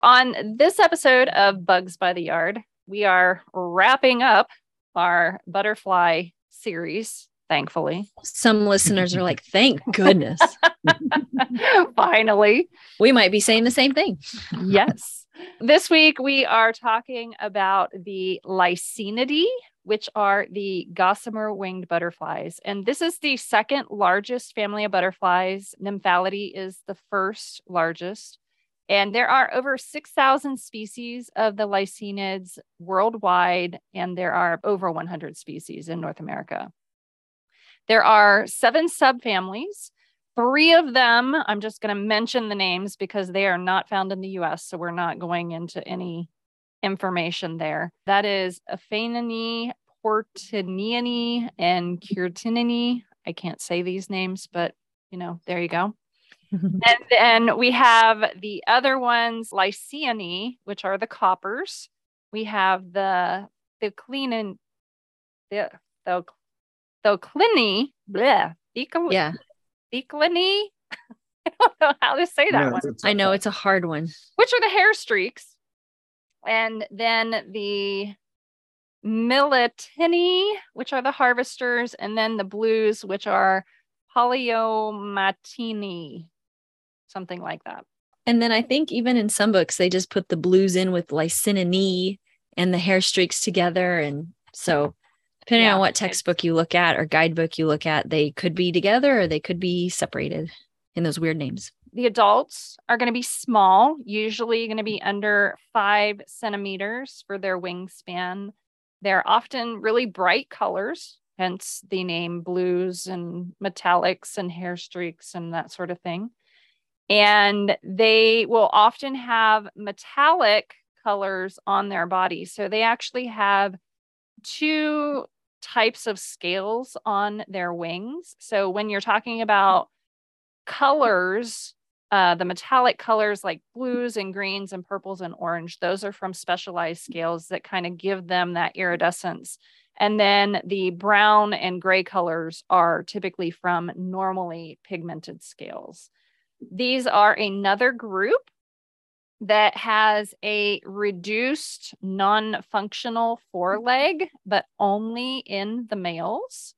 On this episode of Bugs by the Yard, we are wrapping up our butterfly series, thankfully. Some listeners are like, thank goodness. Finally. We might be saying the same thing. Yes. This week, we are talking about the Lycaenidae, which are the gossamer-winged butterflies. And this is the second largest family of butterflies. Nymphalidae is the first largest. And there are over 6,000 species of the Lycaenids worldwide, and there are over 100 species in North America. There are 7 subfamilies. 3 of them, I'm just going to mention the names because they are not found in the U.S., so we're not going into any information there. That is Aphnaeini, Poritiini, and Curetini. I can't say these names, but, you know, there you go. And then we have the other ones, Lycaeni, which are the coppers. We have the Lycaeni. I don't know how to say that one. I know it's a hard one. Which are the hair streaks. And then the Lycaenini, which are the harvesters. And then the blues, which are Polyomatini. Something like that. And then I think even in some books, they just put the blues in with Lycaenini and the hair streaks together. And so depending on what textbook you look at or guidebook you look at, they could be together or they could be separated in those weird names. The adults are going to be small, usually going to be under 5 centimeters for their wingspan. They're often really bright colors, hence the name blues and metallics and hair streaks and that sort of thing. And they will often have metallic colors on their body. So they actually have 2 types of scales on their wings. So when you're talking about colors, the metallic colors like blues and greens and purples and orange, those are from specialized scales that kind of give them that iridescence. And then the brown and gray colors are typically from normally pigmented scales. These are another group that has a reduced non-functional foreleg, but only in the males.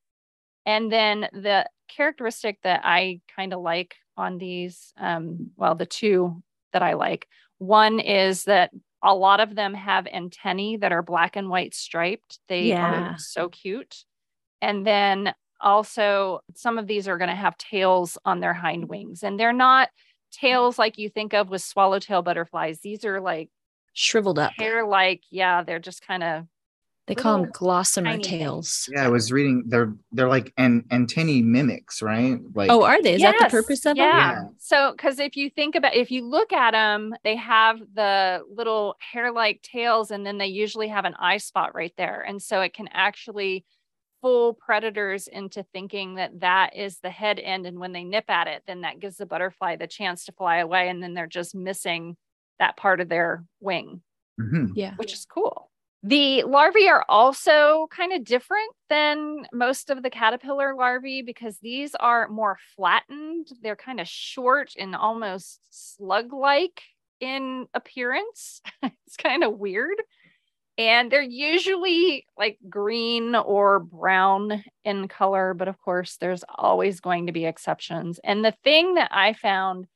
And then the characteristic that I kind of like on these, the 2 that I like, one is that a lot of them have antennae that are black and white striped. They are so cute. And then also some of these are going to have tails on their hind wings, and they're not tails like you think of with swallowtail butterflies. These are like shriveled up. They're like, they're just kind of. They call them gossamer tails. Yeah, I was reading. They're like antennae mimics, right? Like, oh, are they? Is that the purpose of them? Yeah. So, because if you look at them, they have the little hair-like tails, and then they usually have an eye spot right there, and so it can actually fool predators into thinking that is the head end, and when they nip at it, then that gives the butterfly the chance to fly away, and then they're just missing that part of their wing, which is cool. The larvae are also kind of different than most of the caterpillar larvae because these are more flattened. They're kind of short and almost slug-like in appearance. It's kind of weird. And they're usually like green or brown in color, but of course, there's always going to be exceptions. And the thing that I found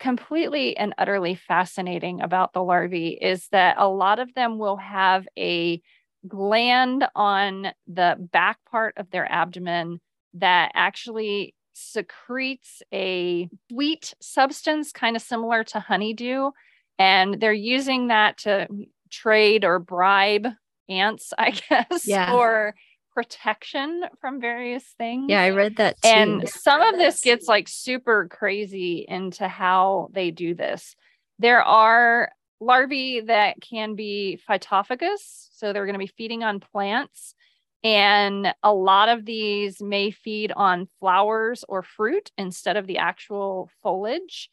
completely and utterly fascinating about the larvae is that a lot of them will have a gland on the back part of their abdomen that actually secretes a sweet substance, kind of similar to honeydew. And they're using that to trade or bribe ants, I guess, for protection from various things. Yeah, I read that too. And some of this gets like super crazy into how they do this. There are larvae that can be phytophagous, so they're going to be feeding on plants. And a lot of these may feed on flowers or fruit instead of the actual foliage.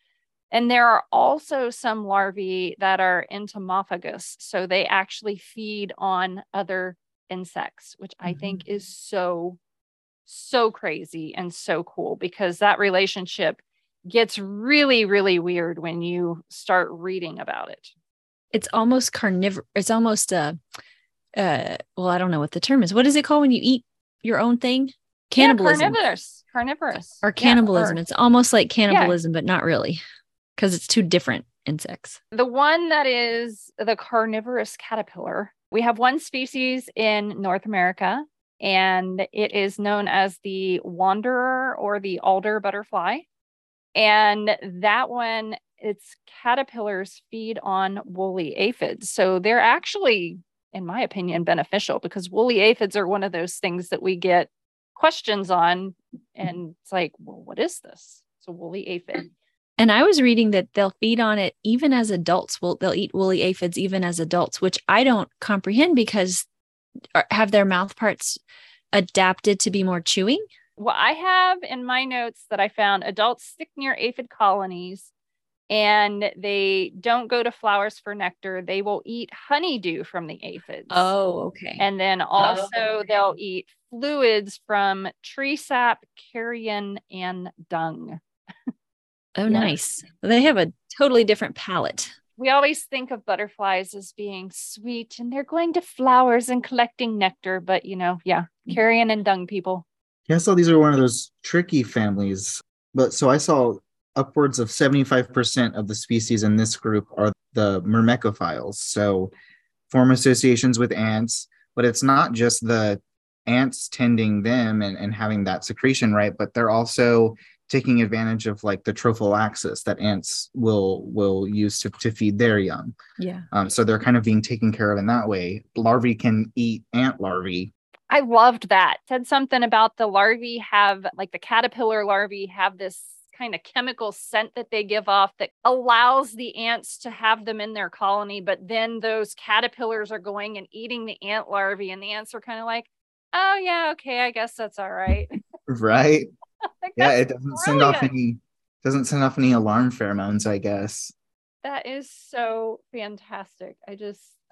And there are also some larvae that are entomophagous. So they actually feed on other insects, which I think is so, so crazy and so cool because that relationship gets really, really weird when you start reading about it. It's almost carnivore. It's almost well, I don't know what the term is. What is it called when you eat your own thing? Cannibalism. Yeah, carnivorous. Or cannibalism. Yeah, it's almost like cannibalism, but not really, because it's two different insects. The one that is the carnivorous caterpillar. We have one species in North America, and it is known as the wanderer or the alder butterfly. And that one, its caterpillars feed on woolly aphids. So they're actually, in my opinion, beneficial, because woolly aphids are one of those things that we get questions on. And it's like, well, what is this? It's a woolly aphid. And I was reading that they'll feed on it even as adults. Well, they'll eat woolly aphids even as adults, which I don't comprehend, because have their mouth parts adapted to be more chewing? Well, I have in my notes that I found adults stick near aphid colonies and they don't go to flowers for nectar. They will eat honeydew from the aphids. Oh, okay. And then also they'll eat fluids from tree sap, carrion, and dung. Oh, nice. They have a totally different palate. We always think of butterflies as being sweet and they're going to flowers and collecting nectar, but carrion and dung people. Yeah, I saw these are one of those tricky families. But so I saw upwards of 75% of the species in this group are the myrmecophiles. So form associations with ants, but it's not just the ants tending them and having that secretion, right? But they're also taking advantage of like the trophallaxis that ants will use to feed their young. Yeah. So they're kind of being taken care of in that way. Larvae can eat ant larvae. I loved that. It said something about the larvae have, like the caterpillar larvae have this kind of chemical scent that they give off that allows the ants to have them in their colony. But then those caterpillars are going and eating the ant larvae, and the ants are kind of like, oh yeah, okay, I guess that's all right. Right. Like, yeah, it doesn't send off any alarm pheromones, I guess. That is so fantastic.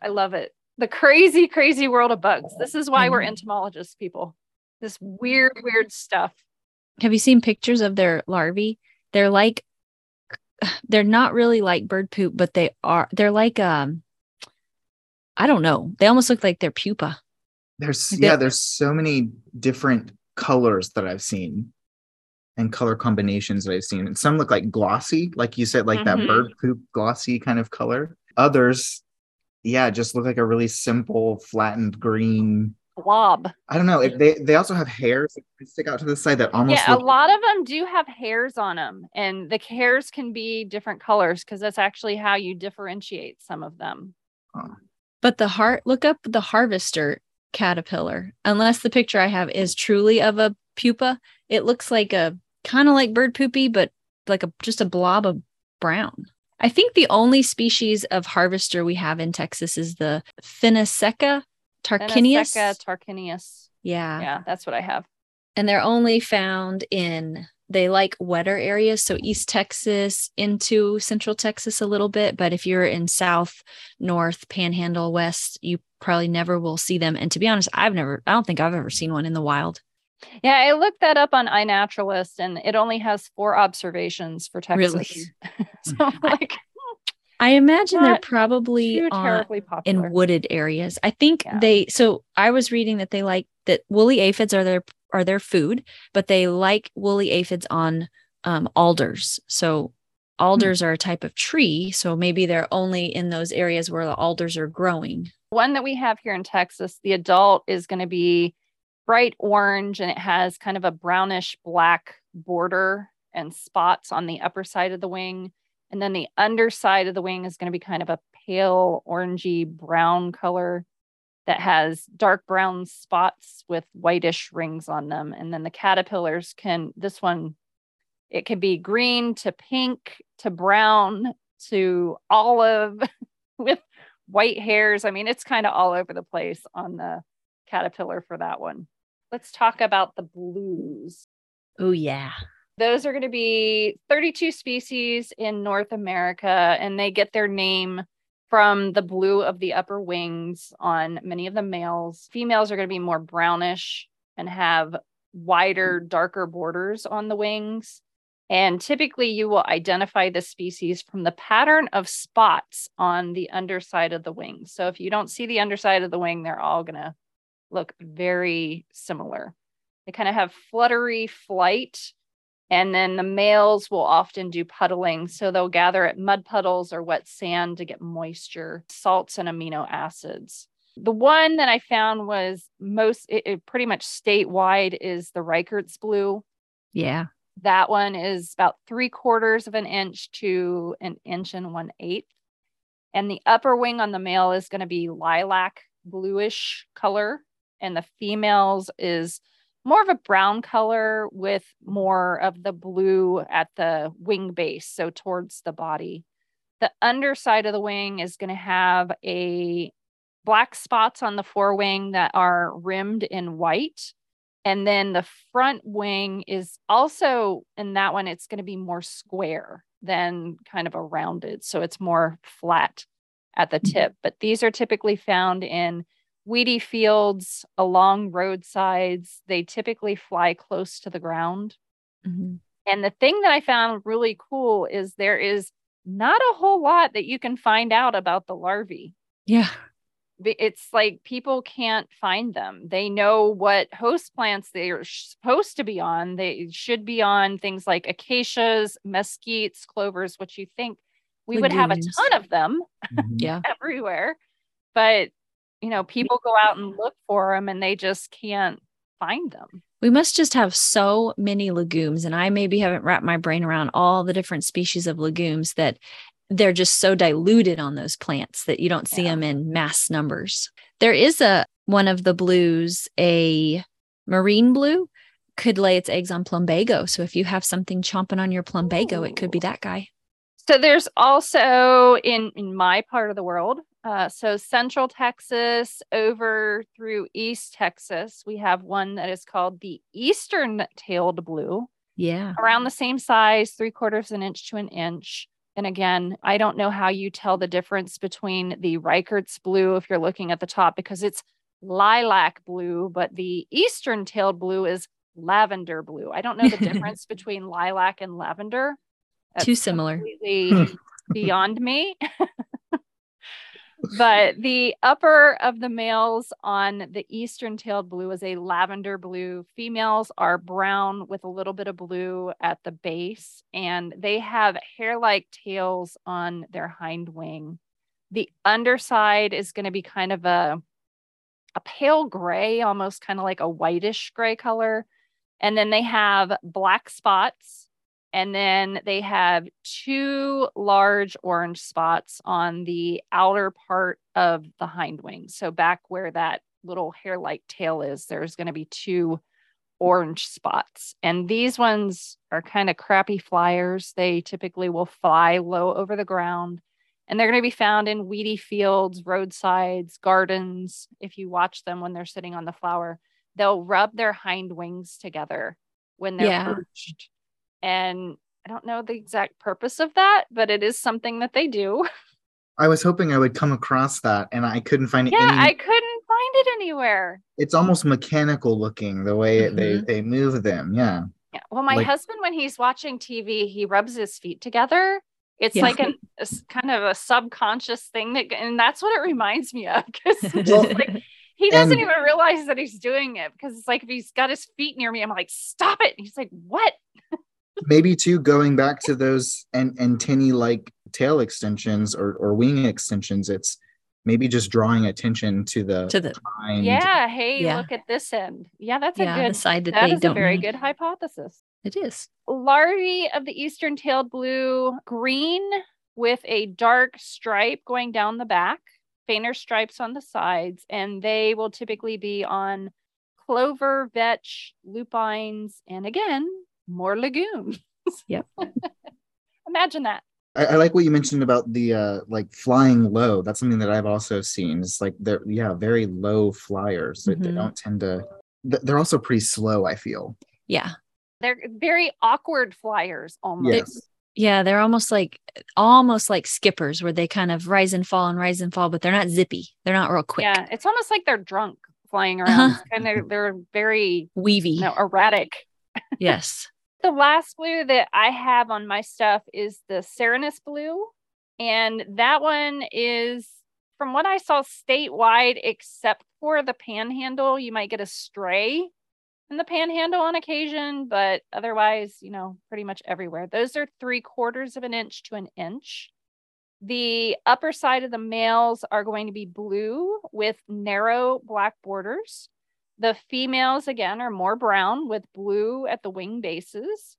I love it. The crazy, crazy world of bugs. This is why we're entomologists, people. This weird, weird stuff. Have you seen pictures of their larvae? They're not really like bird poop, but they are. They're like, I don't know. They almost look like their pupa. There's so many different colors that I've seen and color combinations that I've seen. And some look like glossy, like you said, like that bird poop glossy kind of color. Others, just look like a really simple flattened green blob. I don't know. They also have hairs that stick out to the side that almost a lot of them do have hairs on them, and the hairs can be different colors because that's actually how you differentiate some of them. Huh. But look up the harvester caterpillar. Unless the picture I have is truly of a pupa, it looks like a kind of like bird poopy, but like just a blob of brown. I think the only species of harvester we have in Texas is the Feniseca tarquinius. Yeah, that's what I have. And they're only found they like wetter areas. So East Texas into Central Texas a little bit. But if you're in South, North, Panhandle, West, you probably never will see them. And to be honest, I don't think I've ever seen one in the wild. Yeah, I looked that up on iNaturalist, and it only has 4 observations for Texas. Really? So I'm like, I imagine they're probably in wooded areas. I think I was reading that they like that woolly aphids are their food, but they like woolly aphids on alders. So alders are a type of tree. So maybe they're only in those areas where the alders are growing. One that we have here in Texas, the adult is going to be bright orange, and it has kind of a brownish black border and spots on the upper side of the wing. And then the underside of the wing is going to be kind of a pale orangey brown color that has dark brown spots with whitish rings on them. And then the caterpillars it can be green to pink to brown to olive with white hairs. I mean, it's kind of all over the place on the caterpillar for that one. Let's talk about the blues. Oh, yeah. Those are going to be 32 species in North America, and they get their name from the blue of the upper wings on many of the males. Females are going to be more brownish and have wider, darker borders on the wings. And typically you will identify the species from the pattern of spots on the underside of the wing. So if you don't see the underside of the wing, they're all going to look very similar. They kind of have fluttery flight. And then the males will often do puddling. So they'll gather at mud puddles or wet sand to get moisture, salts, and amino acids. The one that I found was pretty much statewide is the Reakirt's blue. Yeah. That one is about 3/4 of an inch to 1 1/8 inches. And the upper wing on the male is going to be lilac bluish color. And the females is more of a brown color with more of the blue at the wing base, so towards the body. The underside of the wing is going to have a black spots on the forewing that are rimmed in white. And then the front wing is also, in that one, it's going to be more square than kind of a rounded. So it's more flat at the tip. But these are typically found in weedy fields, along roadsides. They typically fly close to the ground. Mm-hmm. And the thing that I found really cool is there is not a whole lot that you can find out about the larvae. Yeah. It's like people can't find them. They know what host plants they are supposed to be on. They should be on things like acacias, mesquites, clovers, which you think we would have a ton of them everywhere. But you know, people go out and look for them and they just can't find them. We must just have so many legumes. And I maybe haven't wrapped my brain around all the different species of legumes that they're just so diluted on those plants that you don't see them in mass numbers. There is one of the blues, a marine blue, could lay its eggs on plumbago. So if you have something chomping on your plumbago, It could be that guy. So there's also in my part of the world, so central Texas over through East Texas, we have one that is called the Eastern-tailed blue. Yeah. Around the same size, 3/4 of an inch to 1 inch. And again, I don't know how you tell the difference between the Reakirt's blue if you're looking at the top, because it's lilac blue, but the Eastern-tailed blue is lavender blue. I don't know the difference between lilac and lavender. That's too similar. Completely beyond me. But the upper of the males on the Eastern-tailed blue is a lavender blue. Females are brown with a little bit of blue at the base, and they have hair-like tails on their hind wing. The underside is going to be kind of a pale gray, almost kind of like a whitish gray color. And then they have black spots. And then they have 2 large orange spots on the outer part of the hind wing. So back where that little hair-like tail is, there's going to be 2 orange spots. And these ones are kind of crappy flyers. They typically will fly low over the ground. And they're going to be found in weedy fields, roadsides, gardens. If you watch them when they're sitting on the flower, they'll rub their hind wings together when they're perched. And I don't know the exact purpose of that, but it is something that they do. I was hoping I would come across that, and I couldn't find it. Yeah, I couldn't find it anywhere. It's almost mechanical looking, the way they move them. Yeah. Yeah. Well, my husband, when he's watching TV, he rubs his feet together. It's like a kind of a subconscious thing, and that's what it reminds me of. Because he doesn't even realize that he's doing it, because it's like if he's got his feet near me, I'm like, stop it. And he's like, what? Maybe too, going back to those antennae-like tail extensions or wing extensions, it's maybe just drawing attention to the hind. Yeah, hey, look at this end. Yeah, that's a good side that they don't. A very good hypothesis. It is. Larvae of the Eastern-tailed blue, green with a dark stripe going down the back, fainter stripes on the sides, and they will typically be on clover, vetch, lupines, and again, more legumes. Yep. Imagine that. I like what you mentioned about the flying low. That's something that I've also seen. It's like they're very low flyers. Mm-hmm. They don't tend to. They're also pretty slow, I feel. Yeah, they're very awkward flyers almost. Yes. They're almost like skippers, where they kind of rise and fall, but they're not zippy. They're not real quick. Yeah, it's almost like they're drunk flying around, and they're very weavy, erratic. Yes. the last blue that I have on my stuff is the Ceraunus blue. And that one is, from what I saw, statewide, except for the Panhandle. You might get a stray in the Panhandle on occasion, but otherwise, you know, pretty much everywhere. Those are 3/4 of an inch to an inch. The upper side of the males are going to be blue with narrow black borders. The females, again, are more brown with blue at the wing bases.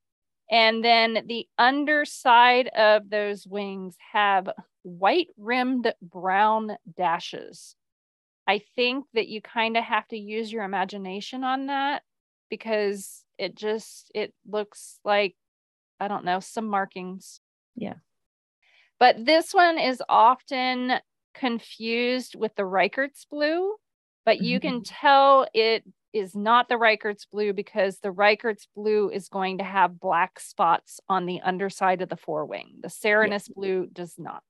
And then the underside of those wings have white-rimmed brown dashes. I think that you kind of have to use your imagination on that, because it looks like, I don't know, some markings. Yeah. But this one is often confused with the Reakirt's blue, but you can tell it is not the Reakirt's blue because the Reakirt's blue is going to have black spots on the underside of the forewing. The Ceraunus blue does not.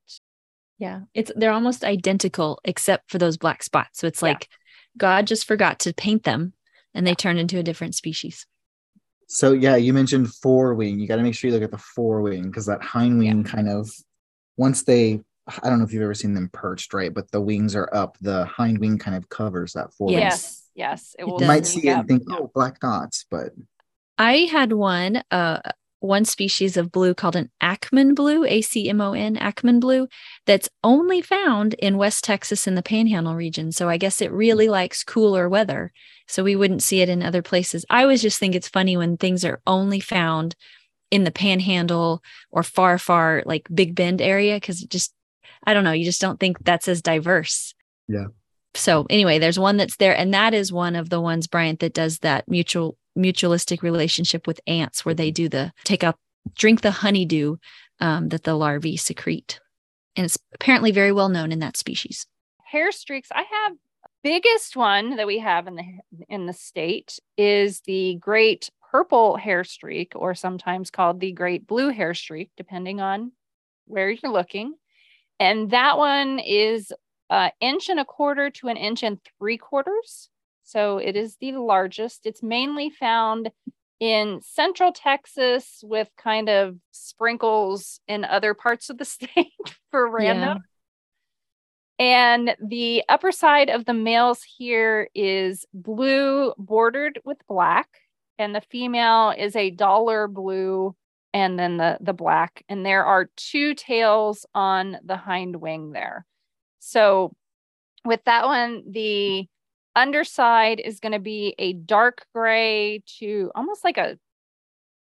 Yeah, they're almost identical except for those black spots. So it's like God just forgot to paint them and they turned into a different species. So yeah, you mentioned forewing. You got to make sure you look at the forewing, because that hind wing kind of, once they, I don't know if you've ever seen them perched, right? But the wings are up. The hind wing kind of covers that forewing. Yes. You might see it and think, oh, black dots, but. I had one species of blue called an Acmon blue, A-C-M-O-N, Acmon blue, that's only found in West Texas in the Panhandle region. So I guess it really likes cooler weather. So we wouldn't see it in other places. I always just think it's funny when things are only found in the Panhandle or far, like Big Bend area, because it just, I don't know, you just don't think that's as diverse. Yeah. So anyway, there's one that's there. And that is one of the ones, Bryant, that does that mutualistic relationship with ants, where they do drink the honeydew that the larvae secrete. And it's apparently very well known in that species. Hair streaks. I have biggest one that we have in the state is the great purple hair streak, or sometimes called the great blue hair streak, depending on where you're looking. And that one is 1.25 inches to 1.75 inches. So it is the largest. It's mainly found in central Texas with kind of sprinkles in other parts of the state for random. Yeah. And the upper side of the males here is blue bordered with black, and the female is a duller blue, and then the black. And there are two tails on the hind wing there. So with that one, the underside is going to be a dark gray to almost like a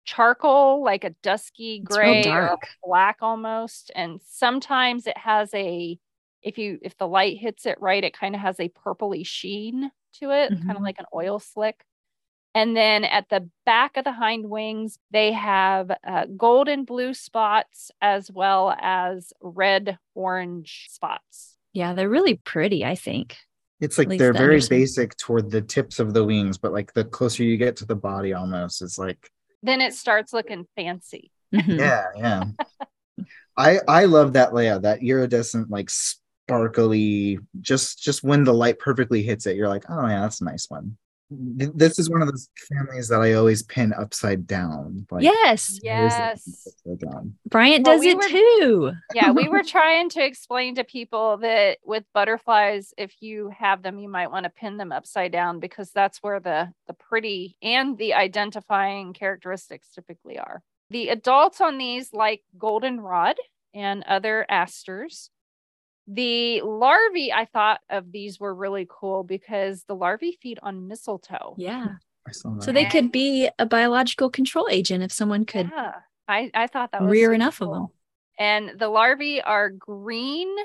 charcoal, like a dusky gray or black almost. And sometimes it has if the light hits it right, it kind of has a purpley sheen to it, kind of like an oil slick. And then at the back of the hind wings, they have gold and blue spots as well as red-orange spots. Yeah, they're really pretty, I think. It's like they're very basic toward the tips of the wings, but like the closer you get to the body almost, it's like... Then it starts looking fancy. Yeah. I love that layout, that iridescent, like sparkly, just when the light perfectly hits it, you're like, oh yeah, that's a nice one. This is one of those families that I always pin upside down. Like, yes. Bryant does too. Yeah, we were trying to explain to people that with butterflies, if you have them, you might want to pin them upside down, because that's where the pretty and the identifying characteristics typically are. The adults on these like goldenrod and other asters. The larvae, I thought of these were really cool because the larvae feed on mistletoe. Yeah. I saw that. So they could be a biological control agent if someone could I thought that was rear enough cool. of them. And the larvae are green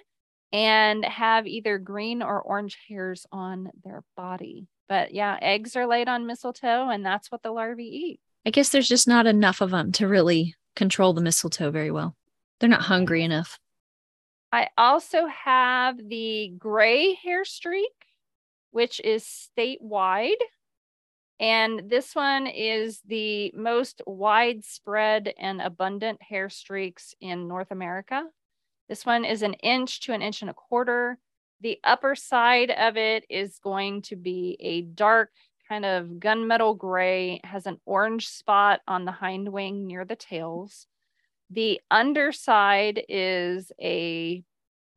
and have either green or orange hairs on their body. But yeah, eggs are laid on mistletoe, and that's what the larvae eat. I guess there's just not enough of them to really control the mistletoe very well. They're not hungry enough. I also have the gray hair streak, which is statewide. And this one is the most widespread and abundant hair streaks in North America. This one is 1 inch to 1.25 inches. The upper side of it is going to be a dark kind of gunmetal gray, has an orange spot on the hind wing near the tails. The underside is a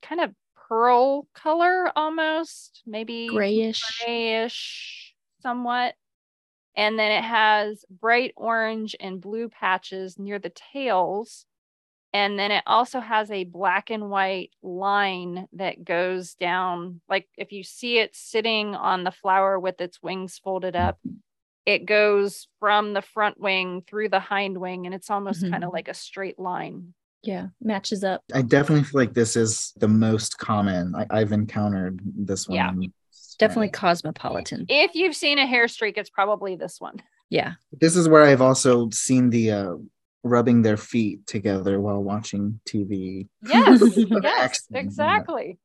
kind of pearl color almost, maybe grayish somewhat. And then it has bright orange and blue patches near the tails. And then it also has a black and white line that goes down. Like if you see it sitting on the flower with its wings folded up, it goes from the front wing through the hind wing. And it's almost kind of like a straight line. Yeah, matches up. I definitely feel like this is the most common. I've encountered this one. Yeah, definitely cosmopolitan. If you've seen a hair streak, it's probably this one. Yeah. This is where I've also seen the... rubbing their feet together while watching TV. Yes, yes, exactly.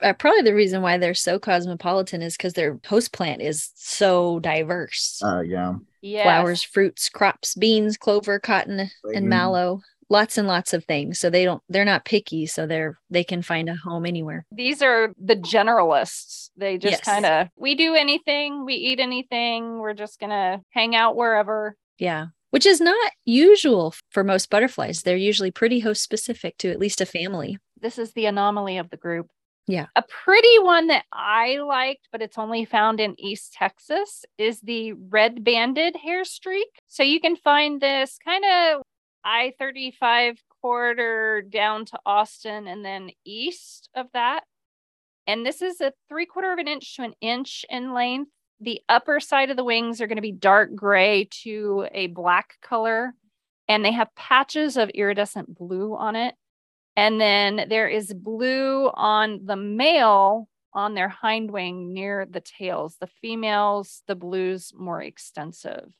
Probably the reason why they're so cosmopolitan is because their host plant is so diverse. Yeah. Yes. Flowers, fruits, crops, beans, clover, cotton, and mallow. Lots and lots of things. So they're not picky. So they can find a home anywhere. These are the generalists. They just kind of, we do anything, we eat anything. We're just going to hang out wherever. Yeah. Which is not usual for most butterflies. They're usually pretty host specific to at least a family. This is the anomaly of the group. Yeah. A pretty one that I liked, but it's only found in East Texas, is the red-banded hair streak. So you can find this kind of I-35 corridor down to Austin and then east of that. And this is a 3/4 of an inch to an inch in length. The upper side of the wings are going to be dark gray to a black color, and they have patches of iridescent blue on it. And then there is blue on the male on their hind wing near the tails. The females, the blue's more extensive.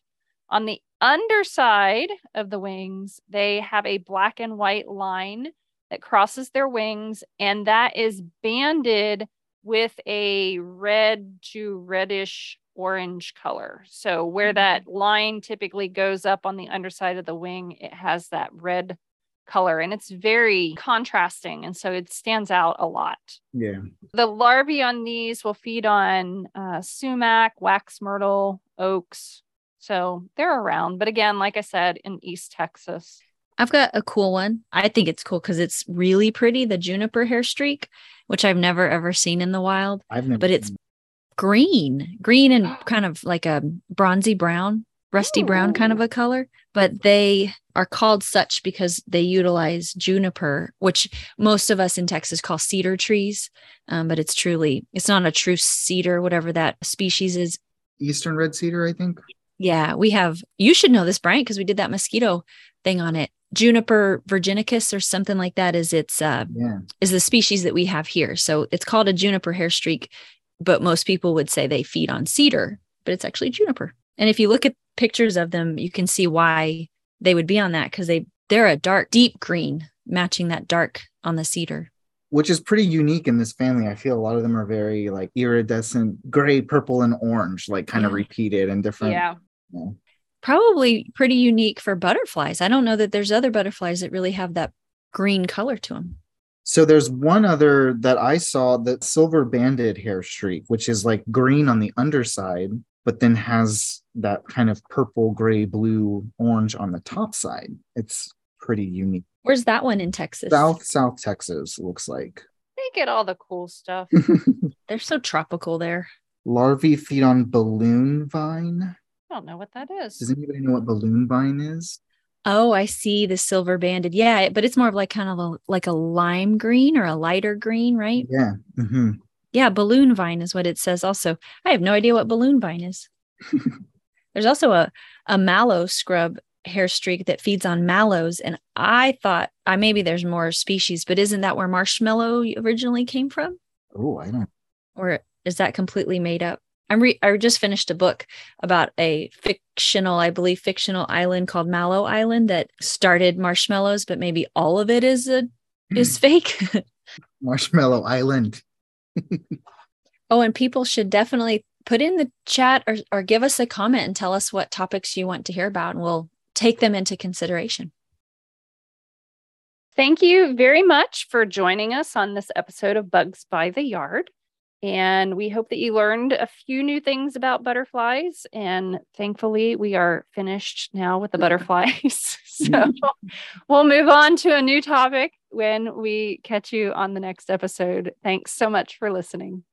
On the underside of the wings, they have a black and white line that crosses their wings, and that is banded with a red to reddish orange color. So where that line typically goes up on the underside of the wing, it has that red color, and it's very contrasting. And so it stands out a lot. Yeah. The larvae on these will feed on sumac, wax myrtle, oaks. So they're around. But again, like I said, in East Texas. I've got a cool one. I think it's cool because it's really pretty, the juniper hair streak, which I've never, ever seen in the wild. But it's green and kind of like a bronzy brown, rusty brown kind of a color. But they are called such because they utilize juniper, which most of us in Texas call cedar trees. But it's not a true cedar, whatever that species is. Eastern red cedar, I think. Yeah, you should know this, Bryant, because we did that mosquito thing on it. Juniper virginicus or something like that is the species that we have here. So it's called a juniper hair streak, but most people would say they feed on cedar, but it's actually juniper. And if you look at pictures of them, you can see why they would be on that, because they're a dark, deep green, matching that dark on the cedar. Which is pretty unique in this family. I feel a lot of them are very like iridescent, gray, purple, and orange, like kind of repeated and different. Yeah. You know. Probably pretty unique for butterflies. I don't know that there's other butterflies that really have that green color to them. So there's one other that I saw, that silver banded hair streak, which is like green on the underside, but then has that kind of purple, gray, blue, orange on the top side. It's pretty unique. Where's that one in Texas? South Texas, looks like. They get all the cool stuff. They're so tropical there. Larvae feed on balloon vine. I don't know what that is. Does anybody know what balloon vine is? Oh, I see, the silver banded. Yeah, but it's more of like kind of like a lime green or a lighter green, right? Yeah. Mm-hmm. Yeah, balloon vine is what it says also. I have no idea what balloon vine is. There's also a mallow scrub hair streak that feeds on mallows, and I thought maybe there's more species, but isn't that where marshmallow originally came from? Oh, I don't. Or is that completely made up? I just finished a book about a fictional island called Mallow Island that started marshmallows, but maybe all of it is fake. Marshmallow Island. Oh, and people should definitely put in the chat or give us a comment and tell us what topics you want to hear about, and we'll take them into consideration. Thank you very much for joining us on this episode of Bugs by the Yard. And we hope that you learned a few new things about butterflies. And thankfully, we are finished now with the butterflies. So we'll move on to a new topic when we catch you on the next episode. Thanks so much for listening.